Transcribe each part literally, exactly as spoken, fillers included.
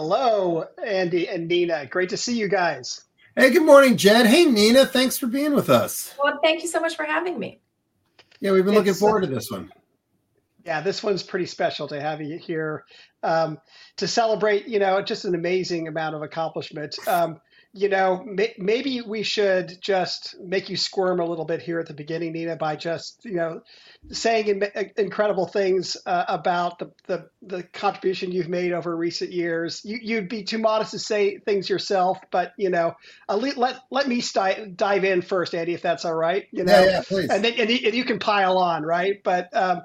Hello, Andy and Nina. Great to see you guys. Hey, good morning, Jed. Hey, Nina. Thanks for being with us. Well, thank you so much for having me. Yeah, we've been looking it's, forward to this one. Yeah, this one's pretty special to have you here um, to celebrate, you know, just an amazing amount of accomplishment. Um, you know, may, maybe we should just make you squirm a little bit here at the beginning, Nina, by just, you know, saying in, incredible things uh, about the, the the contribution you've made over recent years. You, you'd be too modest to say things yourself, but, you know, I'll let, let let me sti- dive in first, Andy, if that's all right. You know, yeah, yeah, please. And then and you, and you can pile on, right? But um,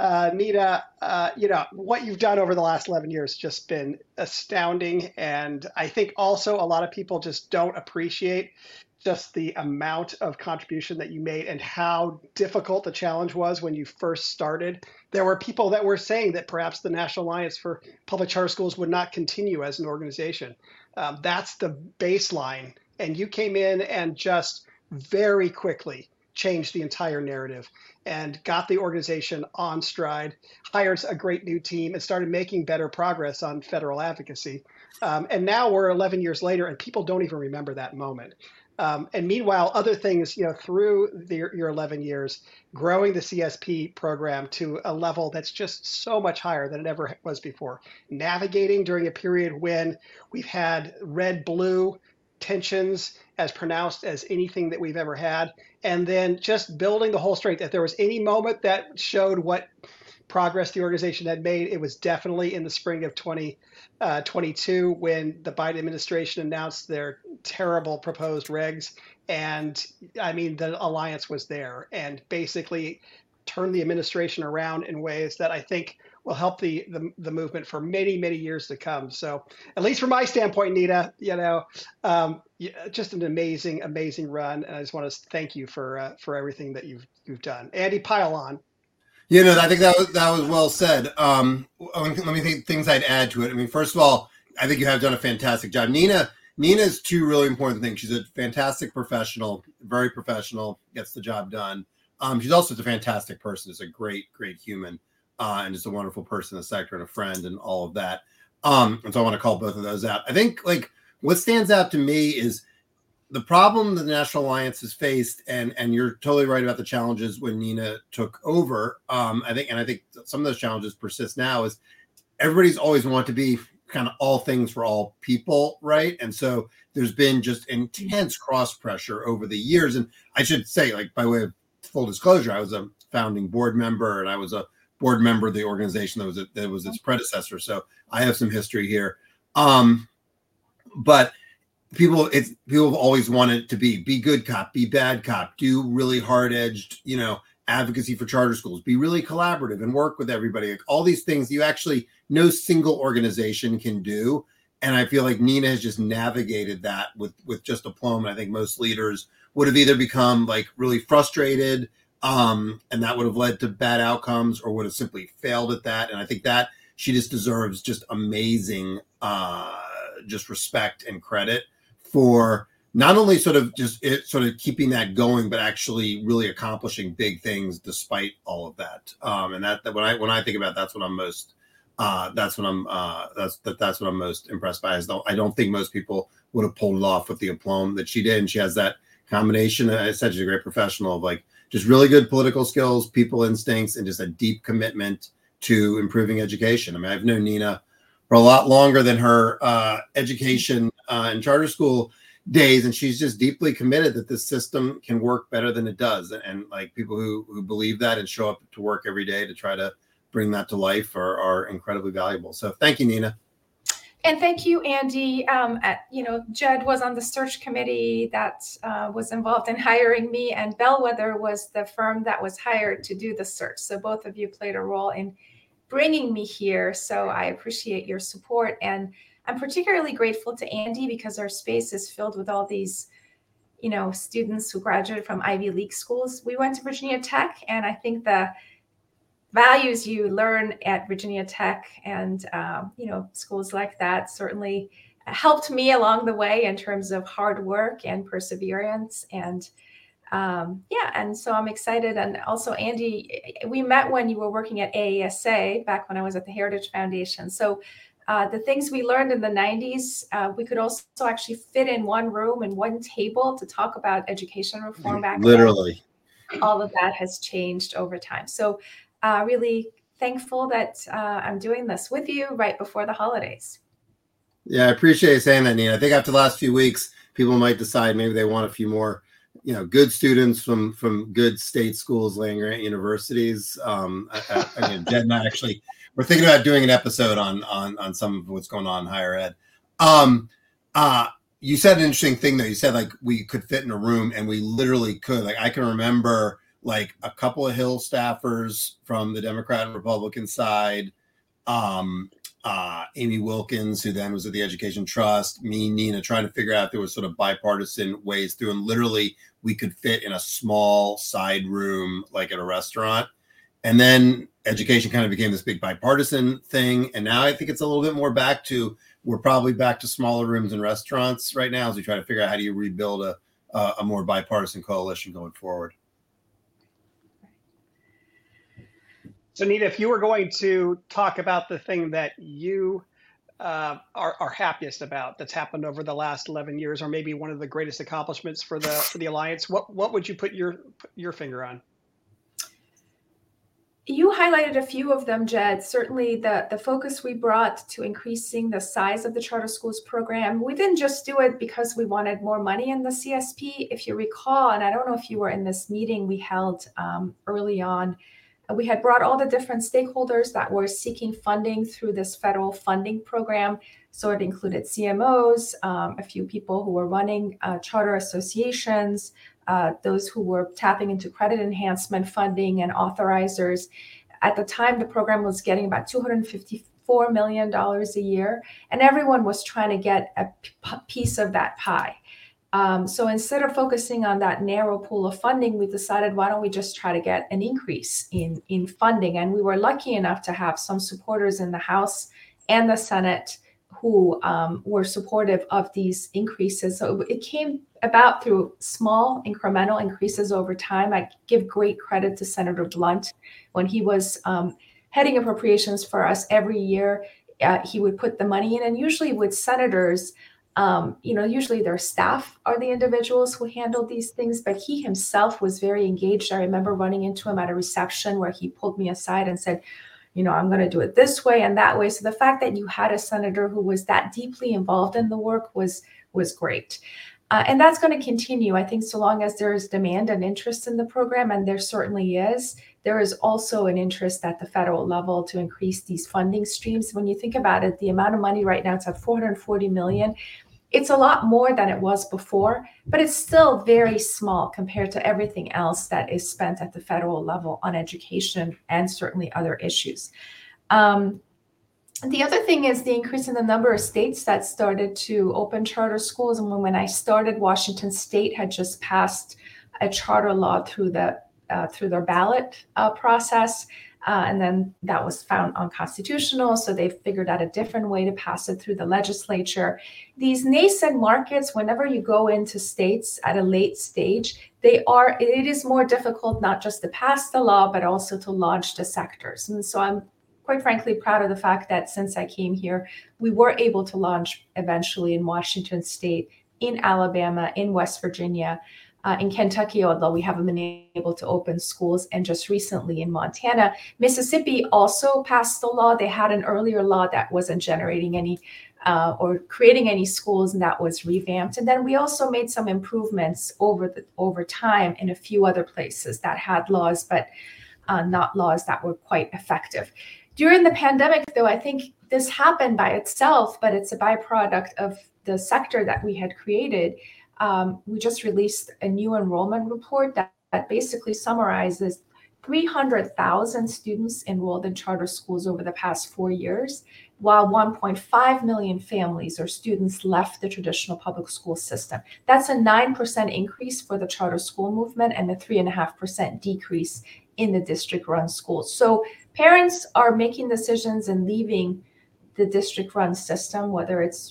uh, Nina, uh, you know, what you've done over the last eleven years has just been astounding, and I think also a lot of people just don't appreciate just the amount of contribution that you made and how difficult the challenge was when you first started. There were people that were saying that perhaps the National Alliance for Public Charter Schools would not continue as an organization. Um, that's the baseline. And you came in and just very quickly changed the entire narrative and got the organization on stride, hired a great new team, and started making better progress on federal advocacy. Um, and now we're eleven years later, and people don't even remember that moment. Um, and meanwhile, other things, you know, through the, your eleven years, growing the C S P program to a level that's just so much higher than it ever was before. Navigating during a period when we've had red-blue tensions as pronounced as anything that we've ever had. And then just building the whole strength. If there was any moment that showed what progress the organization had made, it was definitely in the spring of twenty twenty-two when the Biden administration announced their terrible proposed regs. And I mean, the alliance was there and basically turned the administration around in ways that I think will help the, the the movement for many, many years to come. So at least from my standpoint, Nita, you know, um, just an amazing, amazing run. And I just want to thank you for uh, for everything that you've you've done. Andy, pile on. You know, I think that was, that was well said. Um, let me think things I'd add to it. I mean, first of all, I think you have done a fantastic job. Nina, Nina's two really important things. She's a fantastic professional, very professional, gets the job done. Um, she's also a fantastic person. She's a great, great human. Uh, and just a wonderful person in the sector and a friend and all of that. Um, and so I want to call both of those out. I think like what stands out to me is the problem the National Alliance has faced, and and you're totally right about the challenges when Nina took over. Um, I think, and I think some of those challenges persist now, is everybody's always wanted to be kind of all things for all people, right? And so there's been just intense cross pressure over the years. And I should say, like by way of full disclosure, I was a founding board member and I was a board member of the organization that was a, that was its predecessor, so I have some history here. Um, but people, it's people have always wanted to be be good cop, be bad cop, do really hard edged, you know, advocacy for charter schools, be really collaborative and work with everybody. Like all these things you actually no single organization can do, and I feel like Nina has just navigated that with with just aplomb. And I think most leaders would have either become like really frustrated. Um, and that would have led to bad outcomes or would have simply failed at that. And I think that she just deserves just amazing, uh, just respect and credit for not only sort of just it, sort of keeping that going, but actually really accomplishing big things despite all of that. Um, and that, that when I, when I think about it, that's what I'm most, uh, that's what I'm, uh, that's, that, that's what I'm most impressed by, is though I don't think most people would have pulled it off with the aplomb that she did. And she has that combination. I said she's a great professional of like, just really good political skills, people instincts, and just a deep commitment to improving education. I mean, I've known Nina for a lot longer than her uh, education uh, and charter school days, and she's just deeply committed that this system can work better than it does. And, and like people who, who believe that and show up to work every day to try to bring that to life are, are incredibly valuable. So thank you, Nina. And thank you, Andy. Um, at, you know, Jed was on the search committee that uh, was involved in hiring me, and Bellwether was the firm that was hired to do the search. So both of you played a role in bringing me here. So I appreciate your support. And I'm particularly grateful to Andy because our space is filled with all these, you know, students who graduated from Ivy League schools. We went to Virginia Tech, and I think the values you learn at Virginia Tech and, um, you know, schools like that certainly helped me along the way in terms of hard work and perseverance. And um, yeah, and so I'm excited. And also, Andy, we met when you were working at A A S A back when I was at the Heritage Foundation. So Uh, the things we learned in the nineties, uh, we could also actually fit in one room and one table to talk about education reform back then. Literally. All of that has changed over time. So uh, really thankful that uh, I'm doing this with you right before the holidays. Yeah, I appreciate you saying that, Nina. I think after the last few weeks, people might decide maybe they want a few more, you know, good students from from good state schools, land-grant universities. Um, I, I mean, Jed and I actually, we're thinking about doing an episode on on on some of what's going on in higher ed. Um, uh, you said an interesting thing, though. You said, like, we could fit in a room, and we literally could. Like, I can remember, like, a couple of Hill staffers from the Democrat and Republican side, um, Uh, Amy Wilkins, who then was at the Education Trust, me, Nina, trying to figure out if there was sort of bipartisan ways through. And literally, we could fit in a small side room, like at a restaurant. And then education kind of became this big bipartisan thing. And now I think it's a little bit more back to, we're probably back to smaller rooms and restaurants right now as we try to figure out how do you rebuild a a, a more bipartisan coalition going forward. So, Nita, if you were going to talk about the thing that you uh, are, are happiest about that's happened over the last eleven years, or maybe one of the greatest accomplishments for the for the Alliance, what what would you put your put your finger on? You highlighted a few of them, Jed. Certainly the, the focus we brought to increasing the size of the charter schools program. We didn't just do it because we wanted more money in the C S P. If you recall, and I don't know if you were in this meeting we held um, early on, we had brought all the different stakeholders that were seeking funding through this federal funding program. So it included C M Os, um, a few people who were running uh, charter associations, uh, those who were tapping into credit enhancement funding, and authorizers. At the time, the program was getting about two hundred fifty-four million dollars a year, and everyone was trying to get a p- piece of that pie. Um, so instead of focusing on that narrow pool of funding, we decided, why don't we just try to get an increase in, in funding? And we were lucky enough to have some supporters in the House and the Senate who um, were supportive of these increases. So it came about through small incremental increases over time. I give great credit to Senator Blunt. When he was um, heading appropriations for us every year, uh, he would put the money in, and usually with senators, Um, you know, usually their staff are the individuals who handle these things, but he himself was very engaged. I remember running into him at a reception where he pulled me aside and said, you know, I'm going to do it this way and that way. So the fact that you had a senator who was that deeply involved in the work was was great. Uh, and that's going to continue, I think, so long as there is demand and interest in the program, and there certainly is. There is also an interest at the federal level to increase these funding streams. When you think about it, the amount of money right now, it's at four hundred forty million dollars. It's a lot more than it was before, but it's still very small compared to everything else that is spent at the federal level on education and certainly other issues. Um, the other thing is the increase in the number of states that started to open charter schools. And when I started, Washington State had just passed a charter law through the Uh, through their ballot uh, process. Uh, and then that was found unconstitutional. So they figured out a different way to pass it through the legislature. These nascent markets, whenever you go into states at a late stage, they are, it is more difficult not just to pass the law, but also to launch the sectors. And so I'm quite frankly proud of the fact that since I came here, we were able to launch eventually in Washington State, in Alabama, in West Virginia, Uh, in Kentucky, although we haven't been able to open schools, and just recently in Montana. Mississippi also passed the law. They had an earlier law that wasn't generating any uh, or creating any schools, and that was revamped. And then we also made some improvements over the, over time in a few other places that had laws, but uh, not laws that were quite effective. During the pandemic, though, I think this happened by itself, but it's a byproduct of the sector that we had created. Um, we just released a new enrollment report that, that basically summarizes three hundred thousand students enrolled in charter schools over the past four years, while one point five million families or students left the traditional public school system. That's a nine percent increase for the charter school movement and a three point five percent decrease in the district-run schools. So parents are making decisions and leaving the district-run system, whether it's,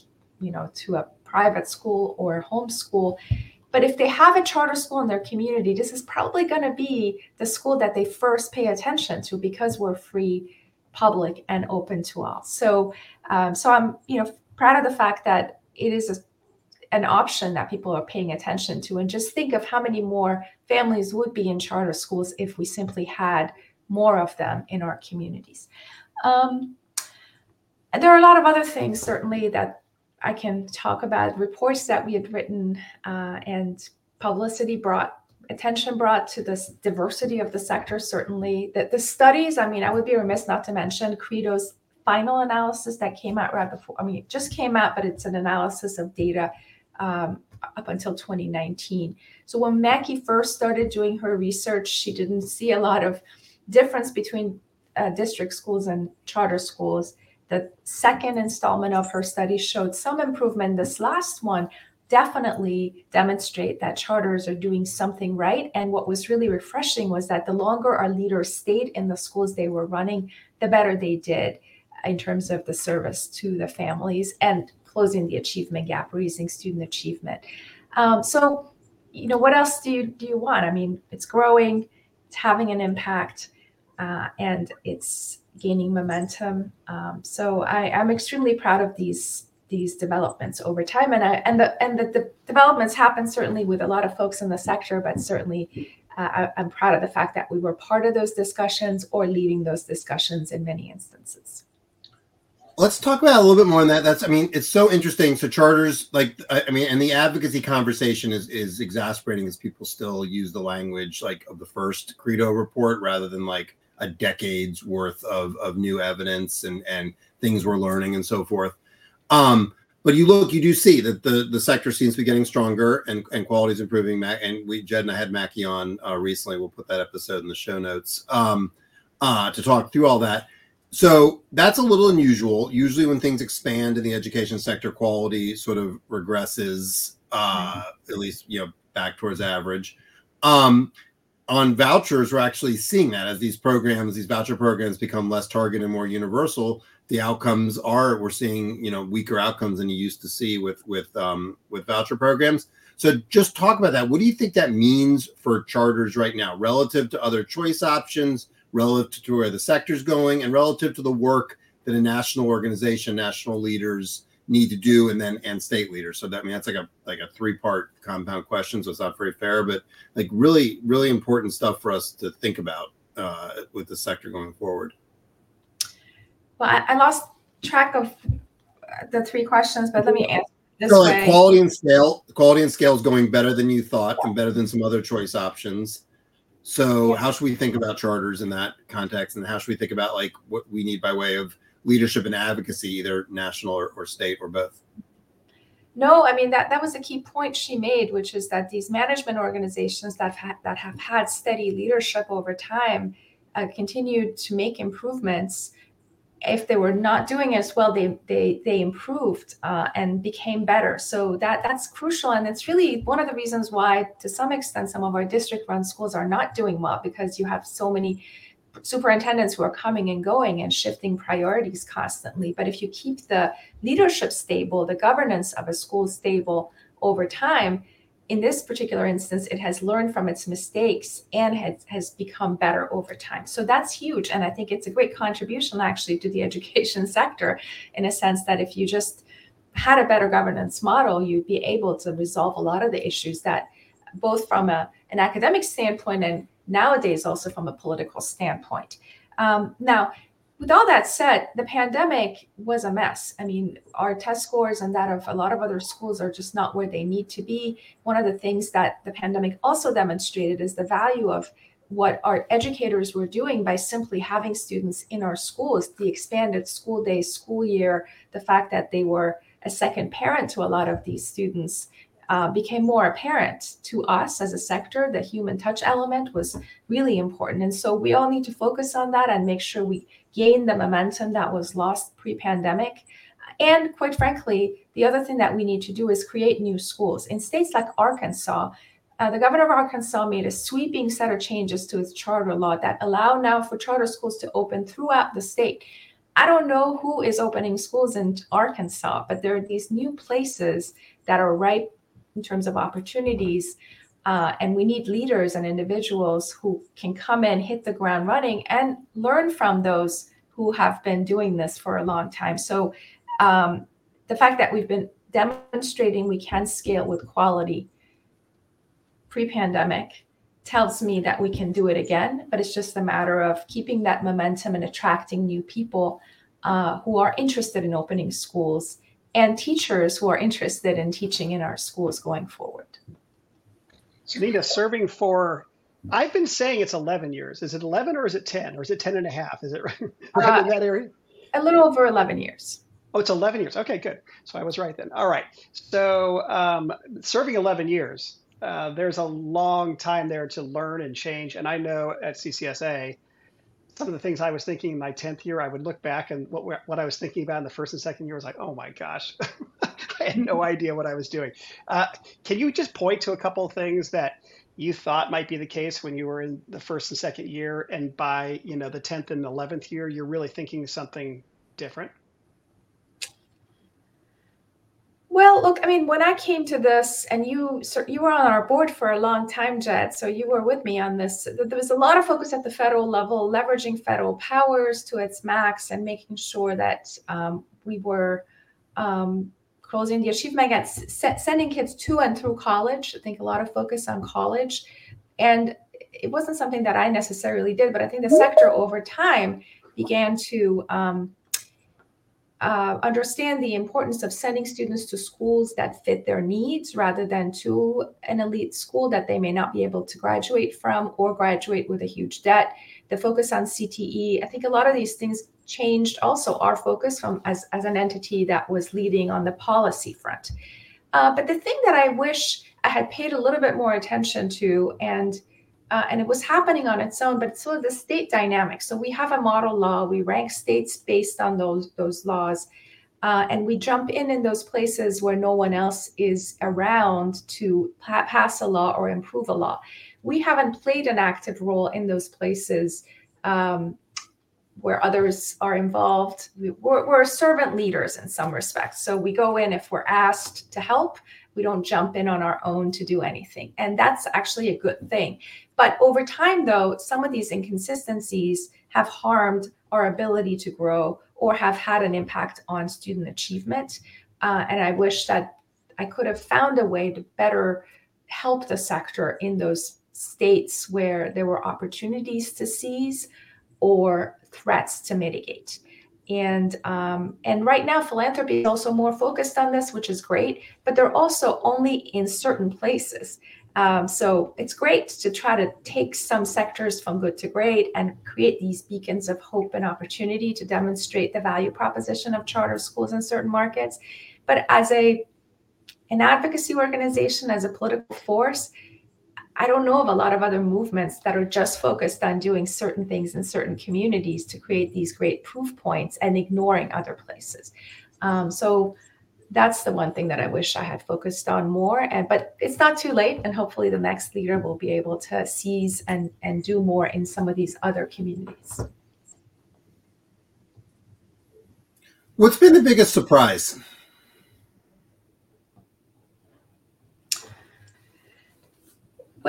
you know, to a private school or homeschool. But if they have a charter school in their community, this is probably going to be the school that they first pay attention to, because we're free public and open to all. So, um, so I'm, you know, proud of the fact that it is a, an option that people are paying attention to. And just think of how many more families would be in charter schools if we simply had more of them in our communities. Um, and there are a lot of other things, certainly, that I can talk about, reports that we had written uh, and publicity brought, attention brought to this diversity of the sector, certainly. That the studies, I mean, I would be remiss not to mention Credo's final analysis that came out right before, I mean, it just came out, but it's an analysis of data um, up until twenty nineteen. So when Mackie first started doing her research, she didn't see a lot of difference between uh, district schools and charter schools. The second installment of her study showed some improvement. This last one definitely demonstrate that charters are doing something right. And what was really refreshing was that the longer our leaders stayed in the schools they were running, the better they did in terms of the service to the families and closing the achievement gap, raising student achievement. Um, so, you know, what else do you do you want? I mean, it's growing, it's having an impact, uh, and it's gaining momentum. Um, so I, I'm extremely proud of these these developments over time. And I, and the and the, the developments happen certainly with a lot of folks in the sector, but certainly uh, I, I'm proud of the fact that we were part of those discussions or leading those discussions in many instances. Let's talk about a little bit more on that. That's, I mean, it's so interesting. So charters, like, I mean, and the advocacy conversation is, is exasperating as people still use the language like of the first Credo report rather than like a decade's worth of, of new evidence and, and things we're learning and so forth. Um, but you look, you do see that the, the sector seems to be getting stronger and, and quality is improving. And we, Jed and I had Mackie on uh, recently. We'll put that episode in the show notes um, uh, to talk through all that. So that's a little unusual. Usually when things expand in the education sector, quality sort of regresses, uh, mm-hmm. at least, you know, back towards average. Um, on vouchers, we're actually seeing that as these programs, these voucher programs become less targeted and more universal, the outcomes are, we're seeing, you know, weaker outcomes than you used to see with with um, with voucher programs. So just talk about that. What do you think that means for charters right now, relative to other choice options, relative to where the sector's going, and relative to the work that a national organization, national leaders need to do, and then and state leaders. So that, I mean, that's like a like a three part compound question. So it's not very fair, but like really, really important stuff for us to think about uh, with the sector going forward. Well, I, I lost track of the three questions, but let me answer this so like way. Quality and scale, quality and scale is going better than you thought and better than some other choice options. So yeah. How should we think about charters in that context? And how should we think about like what we need by way of leadership and advocacy, either national or, or state or both? No, I mean, that, that was a key point she made, which is that these management organizations that have had, that have had steady leadership over time uh, continue to make improvements. If they were not doing as well, they they they improved uh, and became better. So that that's crucial, and it's really one of the reasons why, to some extent, some of our district-run schools are not doing well, because you have so many superintendents who are coming and going and shifting priorities constantly. But if you keep the leadership stable, the governance of a school stable over time, in this particular instance, it has learned from its mistakes and has, has become better over time. So that's huge. And I think it's a great contribution actually to the education sector, in a sense that if you just had a better governance model, you'd be able to resolve a lot of the issues that both from a, an academic standpoint and nowadays also from a political standpoint. Um, now, with all that said, the pandemic was a mess. I mean, our test scores and that of a lot of other schools are just not where they need to be. One of the things that the pandemic also demonstrated is the value of what our educators were doing by simply having students in our schools, the expanded school day, school year, the fact that they were a second parent to a lot of these students. Uh, became more apparent to us as a sector. The human touch element was really important. And so we all need to focus on that and make sure we gain the momentum that was lost pre-pandemic. And quite frankly, the other thing that we need to do is create new schools. In states like Arkansas, uh, the governor of Arkansas made a sweeping set of changes to its charter law that allow now for charter schools to open throughout the state. I don't know who is opening schools in Arkansas, but there are these new places that are ripe in terms of opportunities. Uh, and we need leaders and individuals who can come in, hit the ground running, and learn from those who have been doing this for a long time. So um, the fact that we've been demonstrating we can scale with quality pre-pandemic tells me that we can do it again, but it's just a matter of keeping that momentum and attracting new people uh, who are interested in opening schools and teachers who are interested in teaching in our schools going forward. Nina, serving for, I've been saying it's eleven years. Is it eleven or is it ten? Or is it ten and a half? Is it right, right uh, in that area? A little over eleven years. Oh, it's eleven years. Okay, good. So I was right then. All right. So um, serving eleven years, uh, there's a long time there to learn and change. And I know at C C S A, some of the things I was thinking in my tenth year, I would look back and what what I was thinking about in the first and second year was like, oh my gosh, I had no idea what I was doing. Uh, can you just point to a couple of things that you thought might be the case when you were in the first and second year, and by, you know, the tenth and eleventh year, you're really thinking something different? Well, look, I mean, when I came to this, and you so you were on our board for a long time, Jed, so you were with me on this. There was a lot of focus at the federal level, leveraging federal powers to its max and making sure that um, we were um, closing the achievement gap, sending kids to and through college. I think a lot of focus on college. And it wasn't something that I necessarily did, but I think the sector over time began to um, Uh, understand the importance of sending students to schools that fit their needs rather than to an elite school that they may not be able to graduate from or graduate with a huge debt. The focus on C T E, I think a lot of these things changed also our focus from as, as an entity that was leading on the policy front. Uh, but the thing that I wish I had paid a little bit more attention to, and Uh, and it was happening on its own, but it's sort of the state dynamic. So we have a model law. We rank states based on those those laws, uh, and we jump in in those places where no one else is around to pa- pass a law or improve a law. We haven't played an active role in those places um, where others are involved. We, we're, we're servant leaders in some respects. So we go in if we're asked to help. We don't jump in on our own to do anything. And that's actually a good thing. But over time, though, some of these inconsistencies have harmed our ability to grow or have had an impact on student achievement. Uh, and I wish that I could have found a way to better help the sector in those states where there were opportunities to seize or threats to mitigate. And um, and right now, philanthropy is also more focused on this, which is great, but they're also only in certain places. Um, so it's great to try to take some sectors from good to great and create these beacons of hope and opportunity to demonstrate the value proposition of charter schools in certain markets. But as a an advocacy organization, as a political force, I don't know of a lot of other movements that are just focused on doing certain things in certain communities to create these great proof points and ignoring other places. Um, so that's the one thing that I wish I had focused on more. And but it's not too late, and hopefully the next leader will be able to seize and, and do more in some of these other communities. What's been the biggest surprise?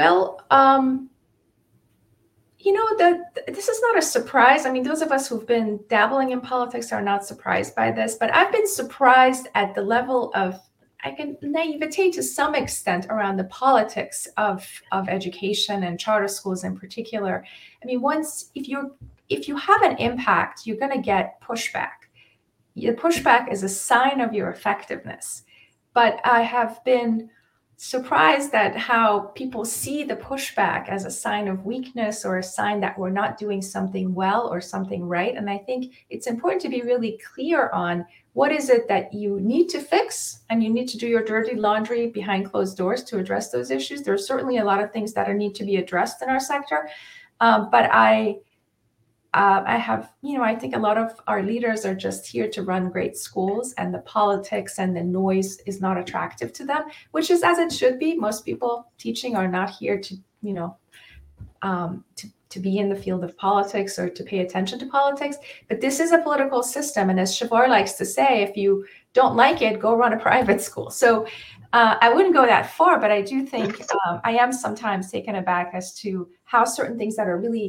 Well, um, you know, the, this is not a surprise. I mean, those of us who've been dabbling in politics are not surprised by this, but I've been surprised at the level of, I can naivete to some extent around the politics of, of education and charter schools in particular. I mean, once, if you're, if you have an impact, you're going to get pushback. The pushback is a sign of your effectiveness, but I have been surprised at how people see the pushback as a sign of weakness or a sign that we're not doing something well or something right. And I think it's important to be really clear on what is it that you need to fix, and you need to do your dirty laundry behind closed doors to address those issues. There are certainly a lot of things that are need to be addressed in our sector, um, but I, uh, I have, you know, I think a lot of our leaders are just here to run great schools, and the politics and the noise is not attractive to them, which is as it should be. Most people teaching are not here to, you know, um, to, to be in the field of politics or to pay attention to politics. But this is a political system. And as Shavar likes to say, if you don't like it, go run a private school. So uh, I wouldn't go that far, but I do think um, I am sometimes taken aback as to how certain things that are really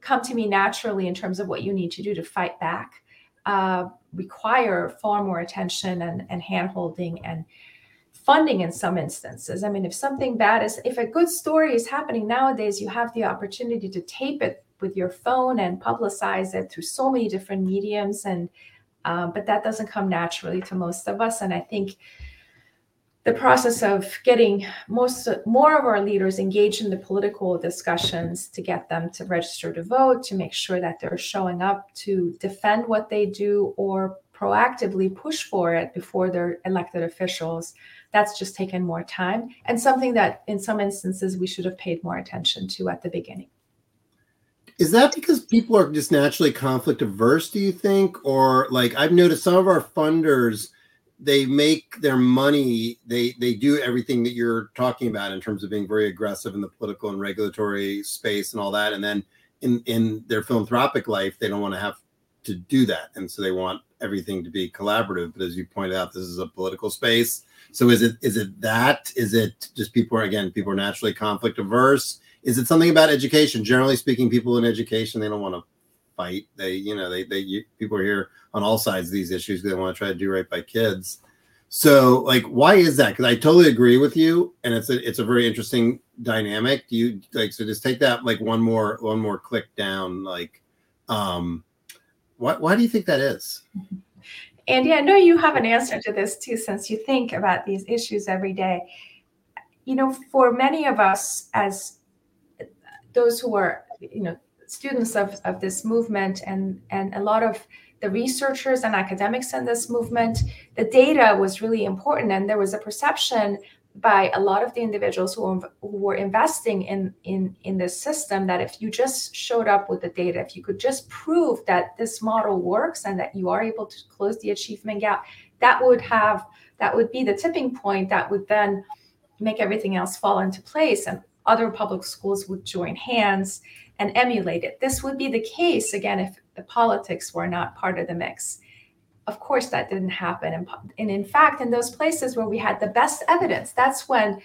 come to me naturally in terms of what you need to do to fight back uh, require far more attention and, and hand-holding and funding in some instances. I mean, if something bad is, if a good story is happening nowadays, you have the opportunity to tape it with your phone and publicize it through so many different mediums. And uh, but that doesn't come naturally to most of us. And I think the process of getting most more of our leaders engaged in the political discussions to get them to register to vote, to make sure that they're showing up to defend what they do or proactively push for it before they're elected officials, that's just taken more time and something that in some instances we should have paid more attention to at the beginning. Is that because people are just naturally conflict averse, do you think? Or like I've noticed some of our funders, they make their money, they they do everything that you're talking about in terms of being very aggressive in the political and regulatory space and all that. And then in, in their philanthropic life, they don't want to have to do that. And so they want everything to be collaborative. But as you pointed out, this is a political space. So is it is it that? Is it just people are, again, people are naturally conflict averse? Is it something about education? Generally speaking, people in education, they don't want to fight. They, you know, they, they, you, people are here on all sides of these issues because they want to try to do right by kids. So like, why is that? Because I totally agree with you. And it's a, it's a very interesting dynamic. Do you like, so just take that like one more, one more click down. Like, um, why, why do you think that is? And yeah, I know you have an answer to this too, since you think about these issues every day. You know, for many of us as those who are, you know, students of, of this movement and, and a lot of the researchers and academics in this movement, the data was really important. And there was a perception by a lot of the individuals who were, who were investing in, in, in this system that if you just showed up with the data, if you could just prove that this model works and that you are able to close the achievement gap, that would have, that would be the tipping point that would then make everything else fall into place. And other public schools would join hands and emulate it. This would be the case, again, if the politics were not part of the mix. Of course, that didn't happen. And, and in fact, in those places where we had the best evidence, that's when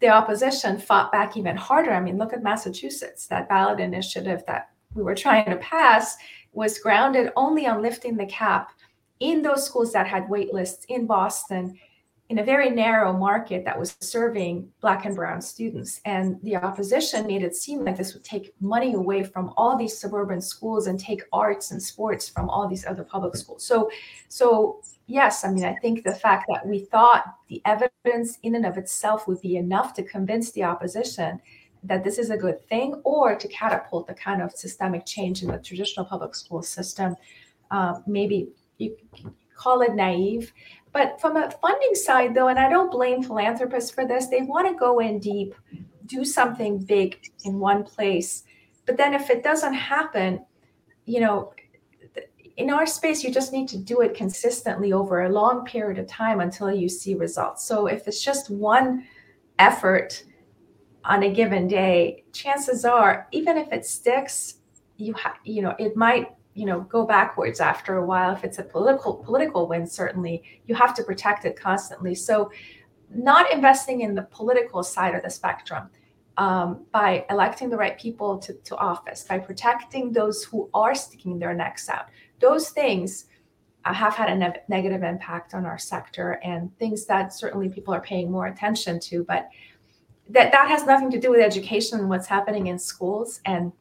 the opposition fought back even harder. I mean, look at Massachusetts. That ballot initiative that we were trying to pass was grounded only on lifting the cap in those schools that had wait lists in Boston, in a very narrow market that was serving Black and brown students. And the opposition made it seem like this would take money away from all these suburban schools and take arts and sports from all these other public schools. So, so yes, I mean, I think the fact that we thought the evidence in and of itself would be enough to convince the opposition that this is a good thing or to catapult the kind of systemic change in the traditional public school system, uh, maybe you call it naive. But from a funding side, though, and I don't blame philanthropists for this, they want to go in deep, do something big in one place. But then if it doesn't happen, you know, in our space, you just need to do it consistently over a long period of time until you see results. So if it's just one effort on a given day, chances are, even if it sticks, you ha- you know, it might you know, go backwards after a while. If it's a political political win, certainly you have to protect it constantly. So not investing in the political side of the spectrum um, by electing the right people to, to office, by protecting those who are sticking their necks out. Those things uh, have had a ne- negative impact on our sector and things that certainly people are paying more attention to, but that, that has nothing to do with education and what's happening in schools. And,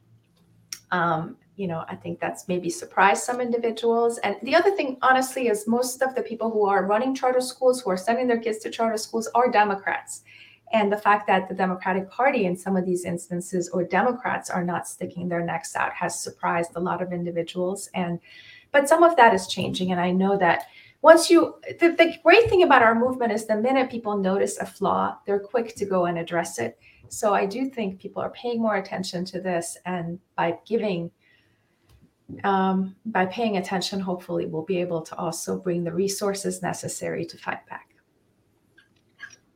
um, You know, I think that's maybe surprised some individuals. And the other thing, honestly, is most of the people who are running charter schools, who are sending their kids to charter schools, are Democrats. And the fact that the Democratic Party in some of these instances, or Democrats, are not sticking their necks out has surprised a lot of individuals. And but some of that is changing. And I know that once you, the, the great thing about our movement is the minute people notice a flaw, they're quick to go and address it. So I do think people are paying more attention to this, and by giving Um, by paying attention, hopefully we'll be able to also bring the resources necessary to fight back.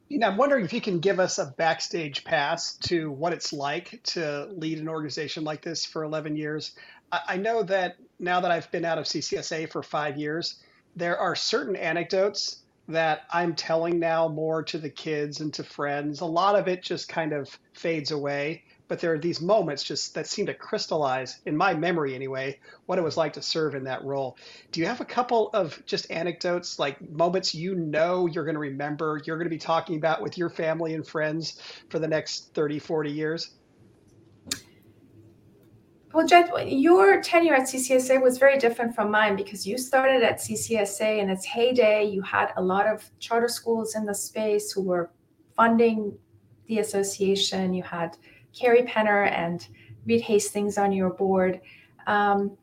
You know, I'm wondering if you can give us a backstage pass to what it's like to lead an organization like this for eleven years. I, I know that now that I've been out of C C S A for five years, there are certain anecdotes that I'm telling now more to the kids and to friends. A lot of it just kind of fades away. But there are these moments just that seem to crystallize, in my memory anyway, what it was like to serve in that role. Do you have a couple of just anecdotes, like moments you know you're going to remember, you're going to be talking about with your family and friends for the next thirty, forty years? Well, Jed, your tenure at C C S A was very different from mine because you started at C C S A in its heyday. You had a lot of charter schools in the space who were funding the association. You had Carrie Penner and Reed Hastings on your board. Um,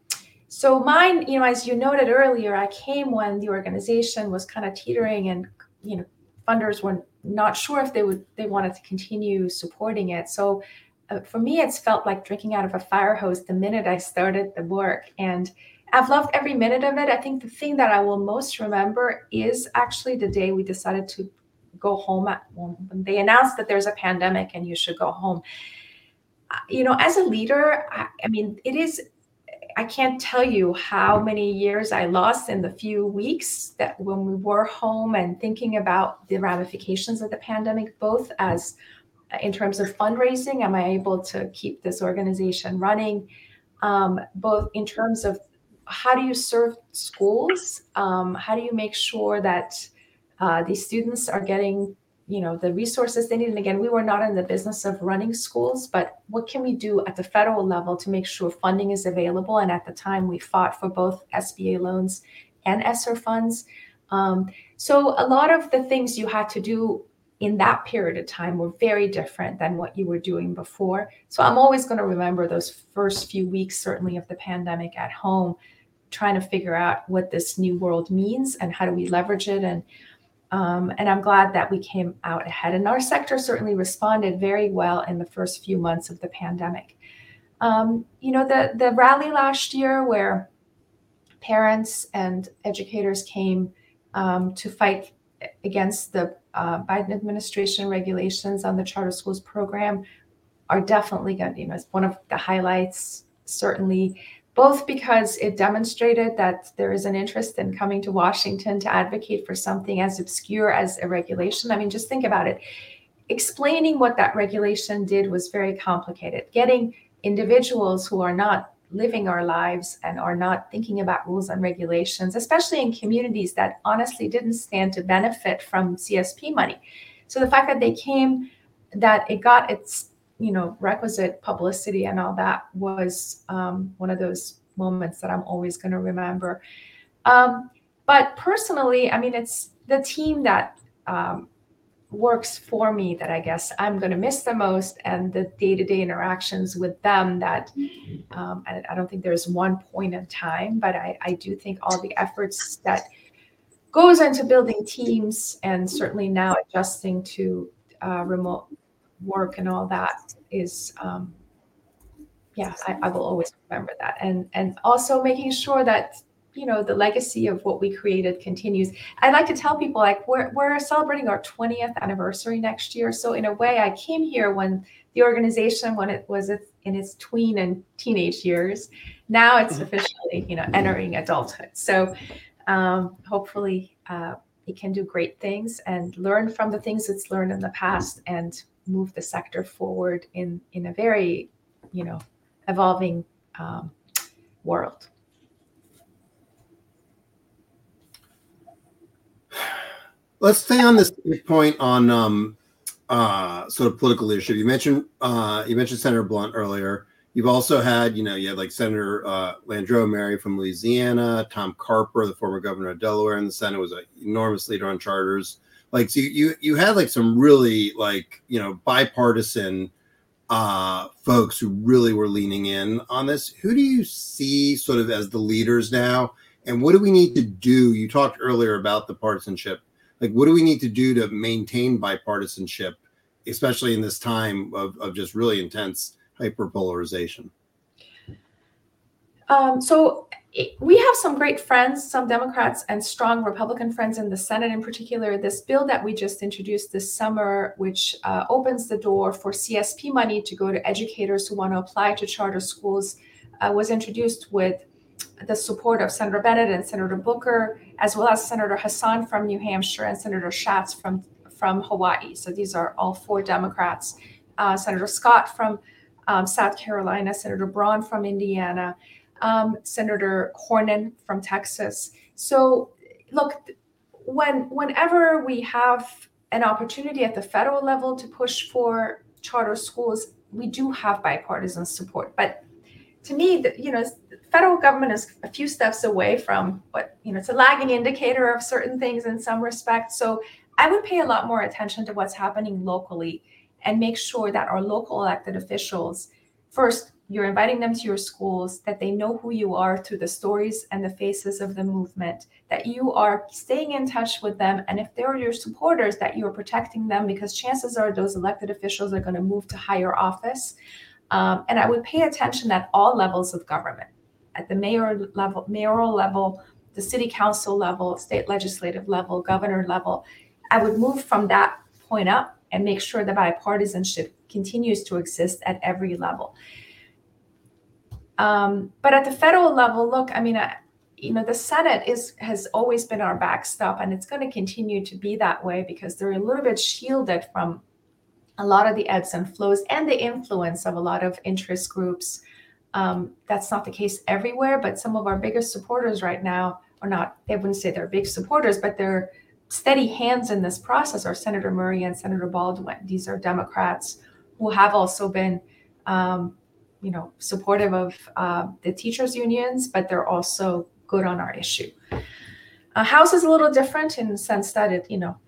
so mine, you know, as you noted earlier, I came when the organization was kind of teetering and, you know, funders were not sure if they would, they wanted to continue supporting it. So uh, for me, it's felt like drinking out of a fire hose the minute I started the work. And I've loved every minute of it. I think the thing that I will most remember is actually the day we decided to go home at, when they announced that there's a pandemic and you should go home. You know, as a leader, I, I mean, it is, I can't tell you how many years I lost in the few weeks that when we were home and thinking about the ramifications of the pandemic, both as in terms of fundraising, am I able to keep this organization running? Um, both in terms of how do you serve schools? Um, how do you make sure that uh, these students are getting, you know, the resources they need? And again, we were not in the business of running schools, but what can we do at the federal level to make sure funding is available? And at the time, we fought for both S B A loans and ESSER funds. Um, so a lot of the things you had to do in that period of time were very different than what you were doing before. So I'm always going to remember those first few weeks, certainly of the pandemic at home, trying to figure out what this new world means and how do we leverage it. And Um, and I'm glad that we came out ahead. And our sector certainly responded very well in the first few months of the pandemic. Um, you know, the, the rally last year where parents and educators came um, to fight against the uh, Biden administration regulations on the charter schools program are definitely going to, you know, it's one of the highlights, certainly, both because it demonstrated that there is an interest in coming to Washington to advocate for something as obscure as a regulation. I mean, just think about it. Explaining what that regulation did was very complicated. Getting individuals who are not living our lives and are not thinking about rules and regulations, especially in communities that honestly didn't stand to benefit from C S P money. So the fact that they came, that it got its, you know, requisite publicity and all that was um, one of those moments that I'm always going to remember. Um, but personally, I mean, it's the team that um, works for me that I guess I'm going to miss the most, and the day-to-day interactions with them that um, I, I don't think there's one point in time, but I, I do think all the efforts that goes into building teams and certainly now adjusting to uh, remote work and all that is, um, yeah, I, I will always remember that. And and also making sure that, you know, the legacy of what we created continues. I like to tell people, like, we're we're celebrating our twentieth anniversary next year. So in a way, I came here when the organization, when it was in its tween and teenage years. Now it's officially, you know, entering adulthood. So um, hopefully uh, it can do great things and learn from the things it's learned in the past and move the sector forward in, in a very, you know, evolving um, world. Let's stay on this point on um, uh, sort of political leadership. You mentioned uh, you mentioned Senator Blunt earlier. You've also had, you know, you had like Senator uh, Landrieu Mary from Louisiana, Tom Carper, the former governor of Delaware in the Senate, was an enormous leader on charters. Like, so you you had like some really, like, you know, bipartisan uh, folks who really were leaning in on this. Who do you see sort of as the leaders now? And what do we need to do? You talked earlier about the partisanship. Like, what do we need to do to maintain bipartisanship, especially in this time of, of just really intense hyperpolarization? Um, so we have some great friends, some Democrats and strong Republican friends in the Senate in particular. This bill that we just introduced this summer, which uh, opens the door for C S P money to go to educators who want to apply to charter schools, uh, was introduced with the support of Senator Bennett and Senator Booker, as well as Senator Hassan from New Hampshire and Senator Schatz from, from Hawaii. So these are all four Democrats. Uh, Senator Scott from um, South Carolina, Senator Braun from Indiana, um, Senator Cornyn from Texas. So look, when whenever we have an opportunity at the federal level to push for charter schools, we do have bipartisan support. But to me, the, you know, the federal government is a few steps away from what, you know, it's a lagging indicator of certain things in some respects. So I would pay a lot more attention to what's happening locally and make sure that our local elected officials, first, you're inviting them to your schools, that they know who you are through the stories and the faces of the movement, that you are staying in touch with them. And if they're your supporters, that you're protecting them, because chances are those elected officials are going to move to higher office. Um, and I would pay attention at all levels of government, at the mayor level, mayoral level, the city council level, state legislative level, governor level. I would move from that point up and make sure that bipartisanship continues to exist at every level. Um, but at the federal level, look, I mean, I, you know, the Senate is has always been our backstop, and it's going to continue to be that way because they're a little bit shielded from a lot of the ebbs and flows and the influence of a lot of interest groups. Um, that's not the case everywhere, but some of our biggest supporters right now are not, they wouldn't say they're big supporters, but they're steady hands in this process are Senator Murray and Senator Baldwin. These are Democrats who have also been, um, you know, supportive of uh, the teachers unions, but they're also good on our issue. Uh, House is a little different in the sense that it, you know,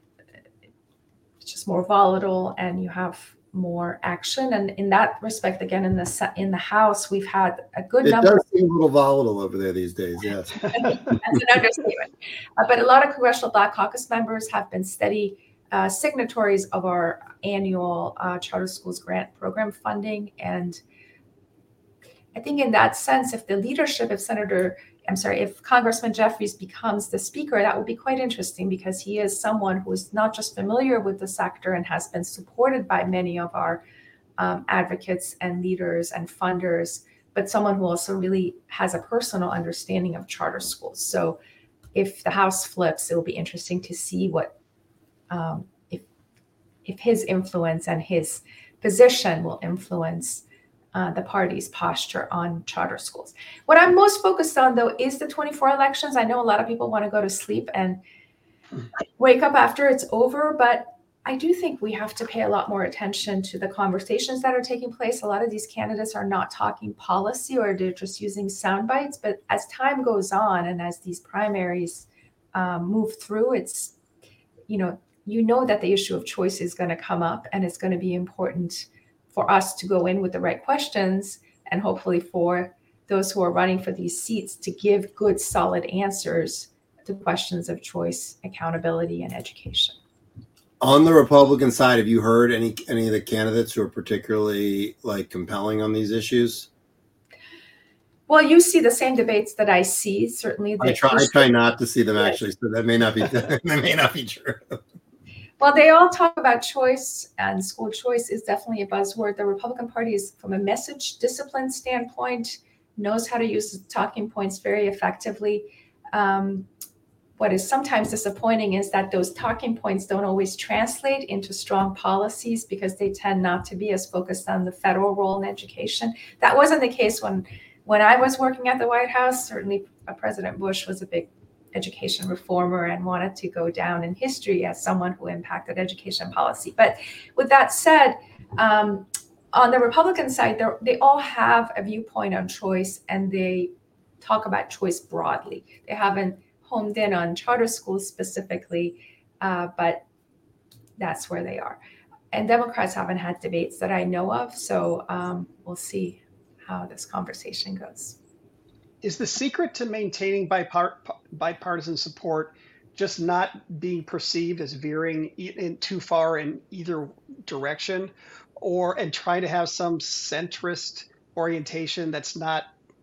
it's just more volatile and you have more action. And in that respect, again, in the in the House, we've had a good it number. It does seem a little volatile over there these days, yes. That's an understatement. Uh, but a lot of Congressional Black Caucus members have been steady uh, signatories of our annual uh, Charter Schools Grant Program funding. And I think in that sense, if the leadership, if Senator, I'm sorry, if Congressman Jeffries becomes the speaker, that would be quite interesting because he is someone who is not just familiar with the sector and has been supported by many of our um, advocates and leaders and funders, but someone who also really has a personal understanding of charter schools. So if the House flips, it will be interesting to see what, um, if, if his influence and his position will influence Uh, the party's posture on charter schools. What I'm most focused on, though, is the twenty-four elections. I know a lot of people want to go to sleep and wake up after it's over, but I do think we have to pay a lot more attention to the conversations that are taking place. A lot of these candidates are not talking policy or they're just using sound bites, but as time goes on and as these primaries um, move through, it's, you know, you know that the issue of choice is going to come up and it's going to be important for us to go in with the right questions and hopefully for those who are running for these seats to give good, solid answers to questions of choice, accountability, and education. On the Republican side, have you heard any any of the candidates who are particularly like compelling on these issues? Well, you see the same debates that I see, certainly. I try, I try not to see them actually, so that may not be that may not be true. Well, they all talk about choice, and school choice is definitely a buzzword. The Republican Party is, from a message discipline standpoint, knows how to use talking points very effectively. Um, what is sometimes disappointing is that those talking points don't always translate into strong policies because they tend not to be as focused on the federal role in education. That wasn't the case when, when I was working at the White House. Certainly, President Bush was a big education reformer and wanted to go down in history as someone who impacted education policy. But with that said, um, on the Republican side, they all have a viewpoint on choice and they talk about choice broadly. They haven't honed in on charter schools specifically, uh, but that's where they are. And Democrats haven't had debates that I know of, so um, we'll see how this conversation goes. Is the secret to maintaining bipart- bipartisan support just not being perceived as veering in too far in either direction, or and trying to have some centrist orientation that's not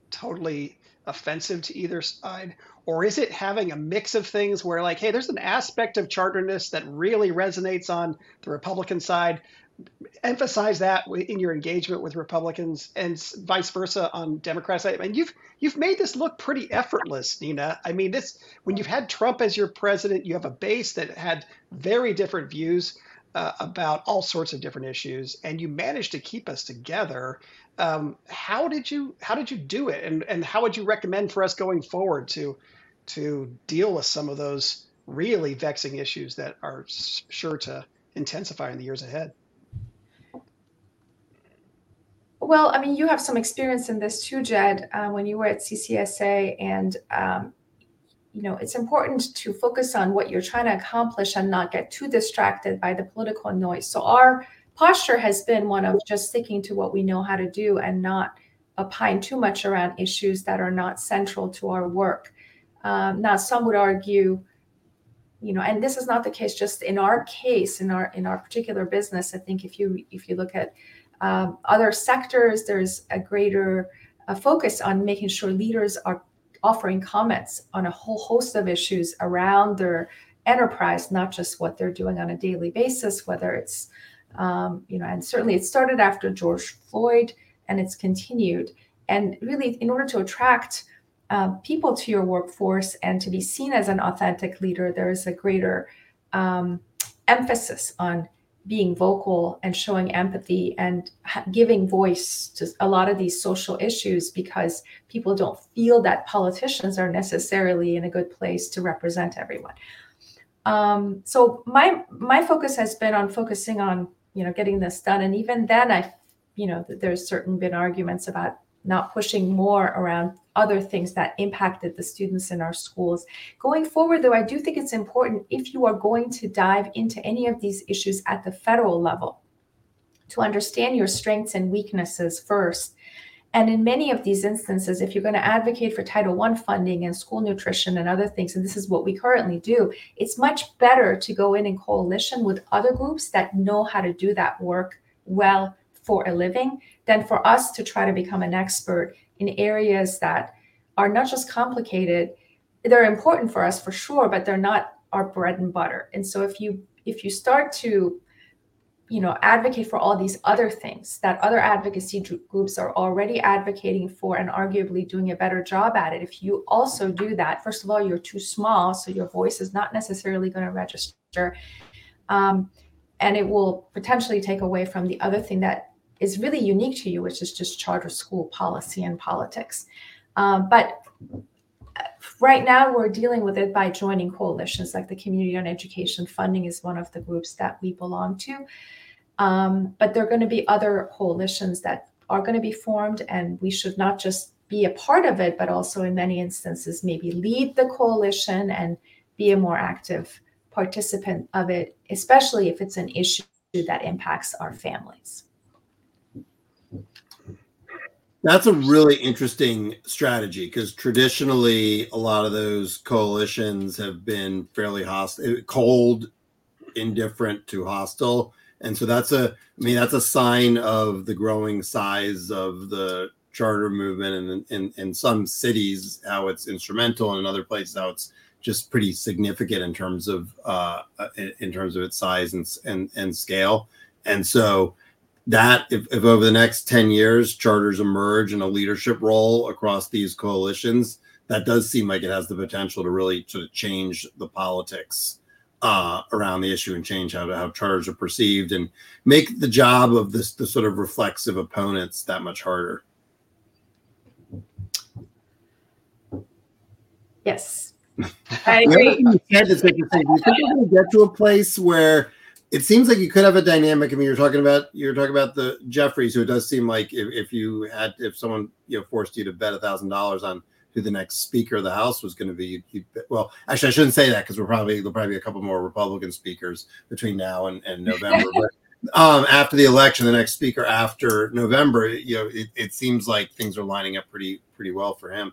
totally offensive to either side? Or is it having a mix of things where, like, hey, there's an aspect of charterness that really resonates on the Republican side? Emphasize that in your engagement with Republicans, and vice versa on Democrats. I mean, you've you've made this look pretty effortless, Nina. I mean, this when you've had Trump as your president, you have a base that had very different views. uh, about all sorts of different issues, and you managed to keep us together. Um, how did you how did you do it, and and how would you recommend for us going forward to to deal with some of those really vexing issues that are sure to intensify in the years ahead? Well, I mean, you have some experience in this too, Jed, uh, when you were at C C S A, and um, you know, it's important to focus on what you're trying to accomplish and not get too distracted by the political noise. So our posture has been one of just sticking to what we know how to do and not opine too much around issues that are not central to our work. Um, now, some would argue, you know, and this is not the case just in our case, in our in our particular business. I think if you if you look at um, other sectors, there's a greater uh, focus on making sure leaders are offering comments on a whole host of issues around their enterprise, not just what they're doing on a daily basis, whether it's, um, you know, and certainly it started after George Floyd and it's continued. And really, in order to attract uh, people to your workforce and to be seen as an authentic leader, there is a greater um, emphasis on being vocal and showing empathy and giving voice to a lot of these social issues, because people don't feel that politicians are necessarily in a good place to represent everyone. Um, so my my focus has been on focusing on, you know, getting this done. And even then, I, you know, there's certain been arguments about not pushing more around other things that impacted the students in our schools. Going forward, though, I do think it's important, if you are going to dive into any of these issues at the federal level, to understand your strengths and weaknesses first. And in many of these instances, if you're going to advocate for Title One funding and school nutrition and other things, and this is what we currently do, it's much better to go in in coalition with other groups that know how to do that work well for a living than for us to try to become an expert in areas that are not just complicated. They're important for us for sure, but they're not our bread and butter. And so if you if you start to, you know, advocate for all these other things that other advocacy groups are already advocating for and arguably doing a better job at it, if you also do that, first of all, you're too small, so your voice is not necessarily going to register. Um, and it will potentially take away from the other thing that is really unique to you, which is just charter school policy and politics. Um, but right now we're dealing with it by joining coalitions, like the Community on Education Funding is one of the groups that we belong to. Um, but there are going to be other coalitions that are going to be formed, and we should not just be a part of it, but also in many instances, maybe lead the coalition and be a more active participant of it, especially if it's an issue that impacts our families. That's a really interesting strategy, because traditionally a lot of those coalitions have been fairly hostile, cold, indifferent to hostile. And so that's a, I mean, that's a sign of the growing size of the charter movement, and in, in, in some cities, how it's instrumental, and in other places, how it's just pretty significant in terms of, uh, in, in terms of its size and, and, and scale. And so that if, if over the next ten years, charters emerge in a leadership role across these coalitions, that does seem like it has the potential to really sort of change the politics uh, around the issue and change how, how charters are perceived and make the job of this, the sort of reflexive opponents that much harder. Yes, I agree. It's like, you think we're going to get to a place where it seems like you could have a dynamic. I mean, you're talking about you're talking about the Jeffries, who it does seem like if, if you had if someone you know forced you to bet a thousand dollars on who the next Speaker of the House was going to be, you'd, you'd, well, actually, I shouldn't say that, because we're probably there'll probably be a couple more Republican speakers between now and, and November. But um, after the election, the next Speaker after November, you know, it, it seems like things are lining up pretty pretty well for him.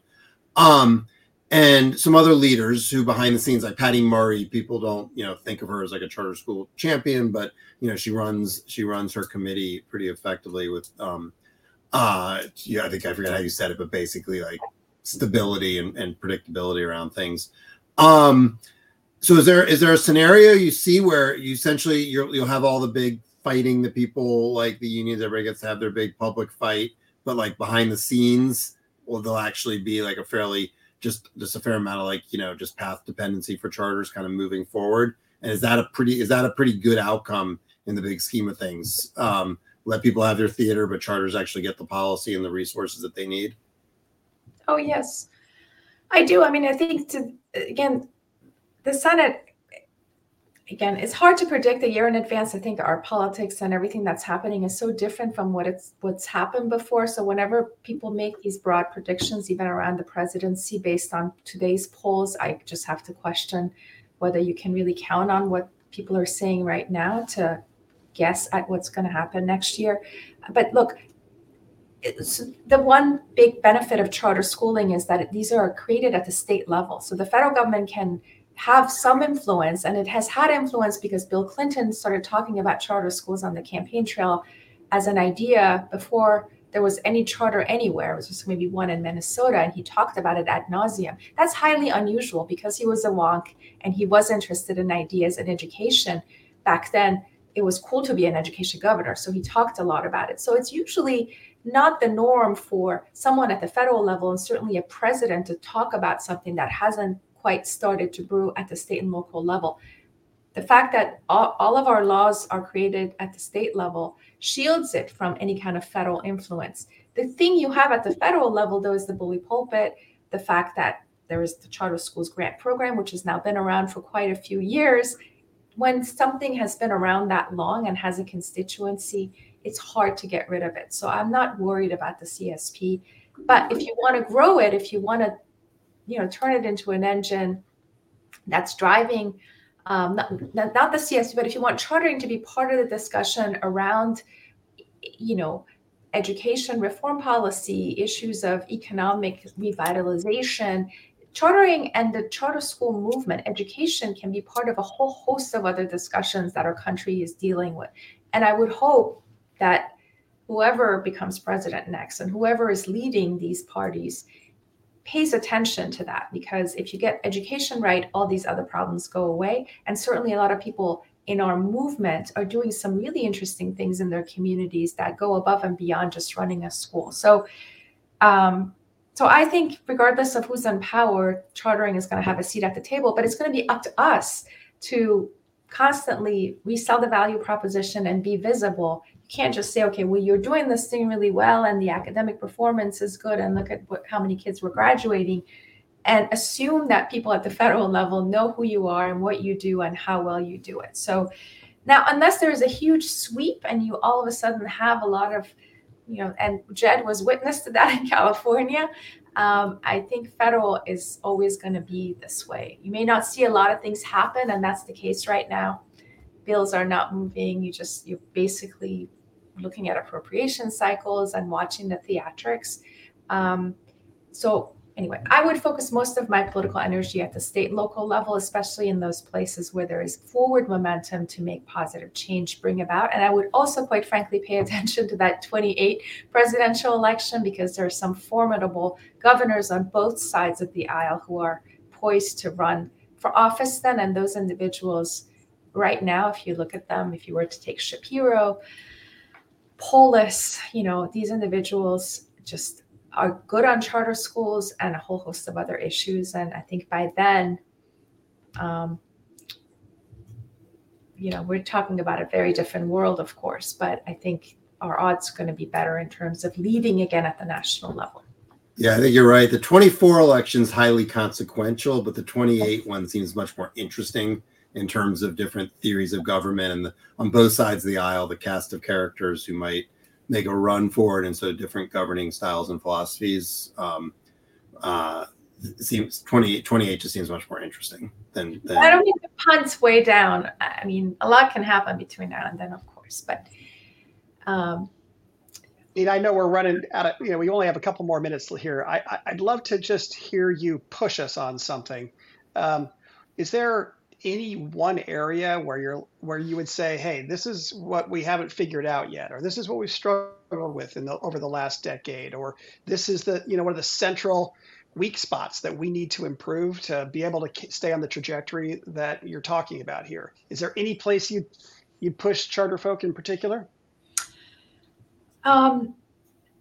Um, And some other leaders who behind the scenes, like Patty Murray, people don't, you know, think of her as like a charter school champion, but, you know, she runs she runs her committee pretty effectively with, um, uh, yeah, I think I forget how you said it, but basically like stability and, and predictability around things. Um, so is there is there a scenario you see where you essentially you're, you'll have all the big fighting, the people like the unions, everybody gets to have their big public fight, but like behind the scenes, well, they'll actually be like a fairly Just, just a fair amount of like, you know, just path dependency for charters kind of moving forward. And is that a pretty, is that a pretty good outcome in the big scheme of things. Um, let people have their theater, but charters actually get the policy and the resources that they need. Oh, yes, I do. I mean, I think, to again, the Senate, again, it's hard to predict a year in advance. I think our politics and everything that's happening is so different from what it's what's happened before. So whenever people make these broad predictions, even around the presidency based on today's polls, I just have to question whether you can really count on what people are saying right now to guess at what's going to happen next year. But look, it's, the one big benefit of charter schooling is that these are created at the state level. So the federal government can have some influence, and it has had influence because Bill Clinton started talking about charter schools on the campaign trail as an idea before there was any charter anywhere. It was just maybe one in Minnesota, and he talked about it ad nauseum. That's highly unusual because he was a wonk and he was interested in ideas and education. Back then, it was cool to be an education governor, so he talked a lot about it. So it's usually not the norm for someone at the federal level, and certainly a president, to talk about something that hasn't quite started to brew at the state and local level. The fact that all, all of our laws are created at the state level shields it from any kind of federal influence. The thing you have at the federal level, though, is the bully pulpit, the fact that there is the charter schools grant program, which has now been around for quite a few years. When something has been around that long and has a constituency, it's hard to get rid of it. So I'm not worried about the C S P. But if you want to grow it, if you want to, you know, turn it into an engine that's driving, um, not, not the C S P, but if you want chartering to be part of the discussion around, you know, education reform policy, issues of economic revitalization, chartering and the charter school movement, education can be part of a whole host of other discussions that our country is dealing with. And I would hope that whoever becomes president next and whoever is leading these parties pays attention to that, because if you get education right, all these other problems go away. And certainly a lot of people in our movement are doing some really interesting things in their communities that go above and beyond just running a school. So um, so I think regardless of who's in power, chartering is going to have a seat at the table, but it's going to be up to us to constantly resell the value proposition and be visible. You can't just say, okay, well, you're doing this thing really well and the academic performance is good, and look at what, how many kids were graduating, and assume that people at the federal level know who you are and what you do and how well you do it. So now, unless there is a huge sweep and you all of a sudden have a lot of, you know, and Jed was witness to that in California. Um, I think federal is always going to be this way. You may not see a lot of things happen, and that's the case right now. Bills are not moving. You just, you're basically looking at appropriation cycles and watching the theatrics. Um, so anyway, I would focus most of my political energy at the state and local level, especially in those places where there is forward momentum to make positive change bring about. And I would also, quite frankly, pay attention to that twenty-eight presidential election, because there are some formidable governors on both sides of the aisle who are poised to run for office then. And those individuals right now, if you look at them, if you were to take Shapiro, Polis, you know, these individuals just are good on charter schools and a whole host of other issues. And I think by then, um, you know, we're talking about a very different world, of course, but I think our odds are going to be better in terms of leading again at the national level. Yeah, I think you're right. The twenty-four election is highly consequential, but the twenty-eight one seems much more interesting in terms of different theories of government and the, on both sides of the aisle, the cast of characters who might make a run for it, and so different governing styles and philosophies. Um, uh, seems twenty-eight just seems much more interesting than. than I don't think the punt's way down. I mean, a lot can happen between now and then, of course. But, um, you know, I know we're running out of. You know, we only have a couple more minutes here. I, I I'd love to just hear you push us on something. Um, is there any one area where you're where you would say, hey, this is what we haven't figured out yet, or this is what we've struggled with in the over the last decade, or this is the, you know, one of the central weak spots that we need to improve to be able to stay on the trajectory that you're talking about here? Is there any place you you push charter folk in particular? Um,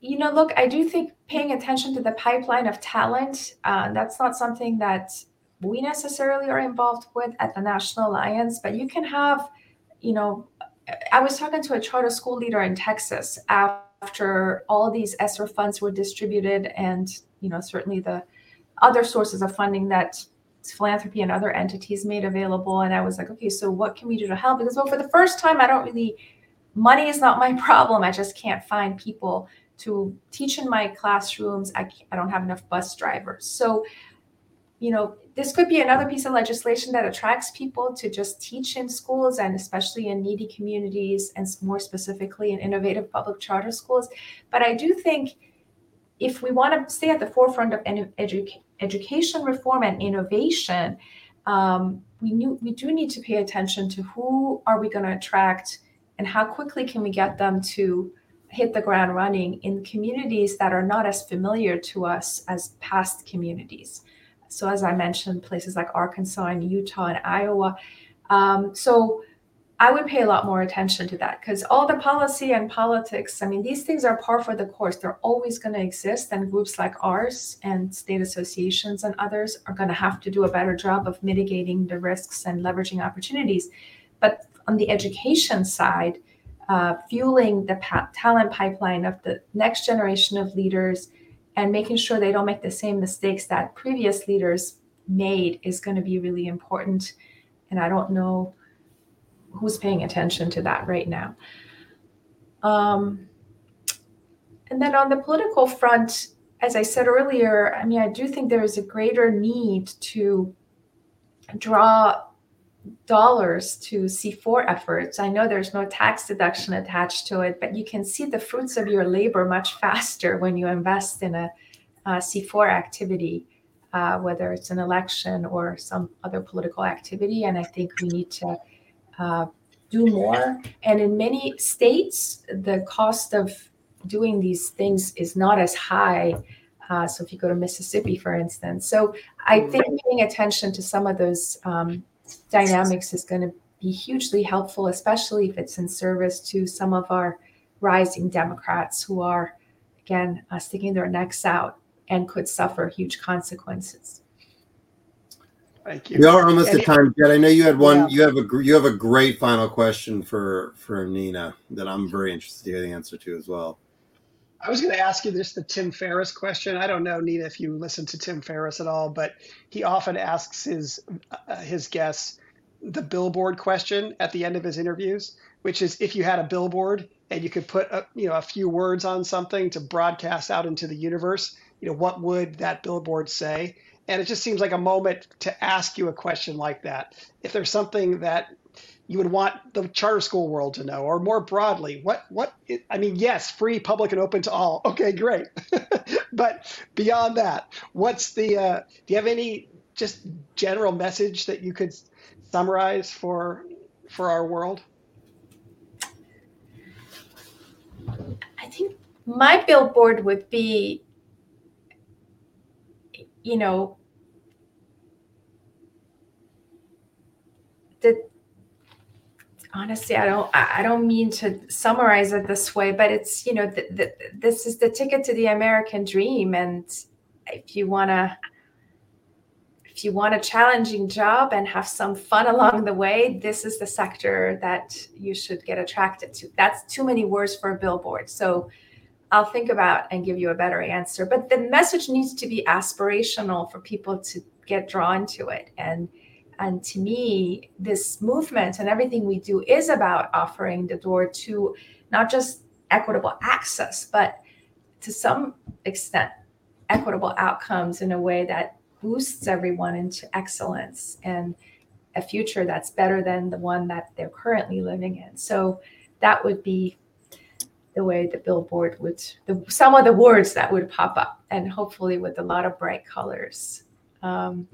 you know, look, I do think paying attention to the pipeline of talent, uh, that's not something that we necessarily are involved with at the National Alliance, but you can have, you know, I was talking to a charter school leader in Texas after all these ESSER funds were distributed, and, you know, certainly the other sources of funding that philanthropy and other entities made available. And I was like, okay, so what can we do to help? Because, well, for the first time, I don't really, money is not my problem. I just can't find people to teach in my classrooms. I, I don't have enough bus drivers. So, you know, this could be another piece of legislation that attracts people to just teach in schools, and especially in needy communities, and more specifically in innovative public charter schools. But I do think if we want to stay at the forefront of edu- education reform and innovation, um, we, knew, we do need to pay attention to who are we going to attract and how quickly can we get them to hit the ground running in communities that are not as familiar to us as past communities. So as I mentioned, places like Arkansas and Utah and Iowa. Um, so I would pay a lot more attention to that, because all the policy and politics, I mean, these things are par for the course. They're always going to exist. And groups like ours and state associations and others are going to have to do a better job of mitigating the risks and leveraging opportunities. But on the education side, uh, fueling the pa- talent pipeline of the next generation of leaders and making sure they don't make the same mistakes that previous leaders made is going to be really important. And I don't know who's paying attention to that right now. Um, and then on the political front, as I said earlier, I mean, I do think there is a greater need to draw dollars to C four efforts. I know there's no tax deduction attached to it, but you can see the fruits of your labor much faster when you invest in a, a C four activity, uh, whether it's an election or some other political activity. And I think we need to uh, do more. And in many states, the cost of doing these things is not as high. Uh, so if you go to Mississippi, for instance. So I think paying attention to some of those um, dynamics is going to be hugely helpful, especially if it's in service to some of our rising Democrats who are, again, uh, sticking their necks out and could suffer huge consequences. Thank you. We are almost at time, Jed. I know you had one. Yeah. You have a you have a great final question for for Nina that I'm very interested to hear the answer to as well. I was going to ask you just the Tim Ferriss question. I don't know, Nina, if you listen to Tim Ferriss at all, but he often asks his uh, his guests the billboard question at the end of his interviews, which is if you had a billboard and you could put a, you know, a few words on something to broadcast out into the universe, you know, what would that billboard say? And it just seems like a moment to ask you a question like that. If there's something that you would want the charter school world to know, or more broadly, what, what, I mean, yes, free, public, and open to all. Okay, great. But beyond that, what's the, uh, do you have any just general message that you could summarize for, for our world? I think my billboard would be, you know, the, honestly, I don't I don't mean to summarize it this way, but it's, you know, the, the, this is the ticket to the American dream. And if you want to, if you want a challenging job and have some fun along the way, this is the sector that you should get attracted to. That's too many words for a billboard. So I'll think about and give you a better answer. But the message needs to be aspirational for people to get drawn to it. And And to me, this movement and everything we do is about offering the door to not just equitable access, but to some extent, equitable outcomes in a way that boosts everyone into excellence and a future that's better than the one that they're currently living in. So that would be the way the billboard would, the, some of the words that would pop up, and hopefully with a lot of bright colors. Um,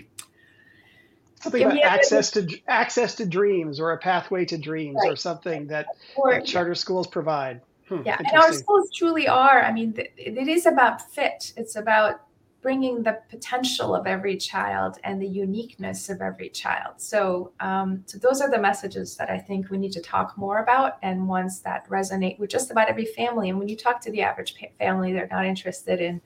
Something about access to access to dreams, or a pathway to dreams, right, or something that, or, that charter schools provide. Hmm, yeah, and our schools truly are. I mean, th- it is about fit. It's about bringing the potential of every child and the uniqueness of every child. So, um, so those are the messages that I think we need to talk more about, and ones that resonate with just about every family. And when you talk to the average pa- family, they're not interested in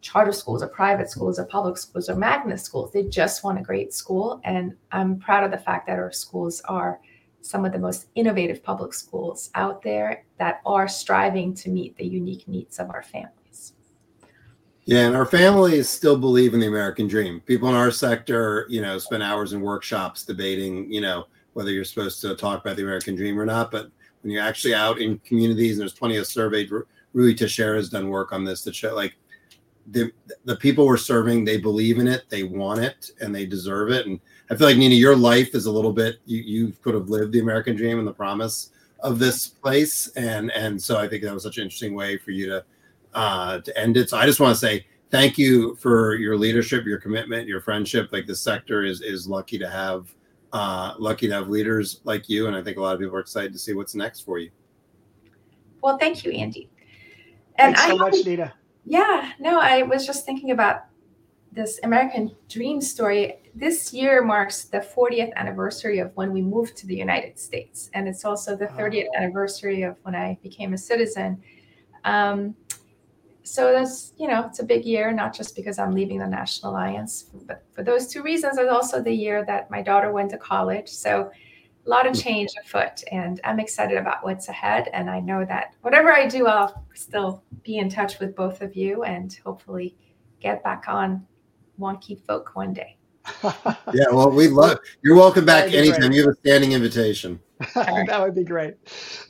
charter schools or private schools or public schools or magnet schools. They just want a great school. And I'm proud of the fact that our schools are some of the most innovative public schools out there that are striving to meet the unique needs of our families. Yeah, and our families still believe in the American dream. People in our sector, you know, spend hours in workshops debating, you know, whether you're supposed to talk about the American dream or not. But when you're actually out in communities, and there's plenty of surveyed, Rui Teixeira has done work on this to show, like, the the people we're serving, they believe in it, they want it, and they deserve it. And I feel like, Nina, your life is a little bit, you, you could have lived the American dream and the promise of this place. And and so I think that was such an interesting way for you to uh, to end it. So I just want to say thank you for your leadership, your commitment, your friendship. Like, the sector is is lucky to have uh, lucky to have leaders like you. And I think a lot of people are excited to see what's next for you. Well, thank you, Andy. And Thanks so I- much, Nina. Yeah, no, I was just thinking about this American dream story. This year marks the fortieth anniversary of when we moved to the United States. And it's also the thirtieth anniversary of when I became a citizen. Um, so that's, you know, it's a big year, not just because I'm leaving the National Alliance, but for those two reasons, it's also the year that my daughter went to college. So a lot of change afoot, and I'm excited about what's ahead. And I know that whatever I do, I'll still be in touch with both of you and hopefully get back on Wonky Folk one day. Yeah, well, we love you're welcome back anytime. Great. You have a standing invitation. That would be great.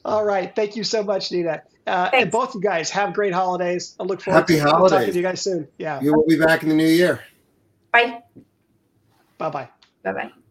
All right. Thank you so much, Nina. Uh, and both you guys have great holidays. I look forward Happy to holidays. talking to you guys soon. Yeah. You will be back in the new year. Bye. Bye-bye. Bye-bye.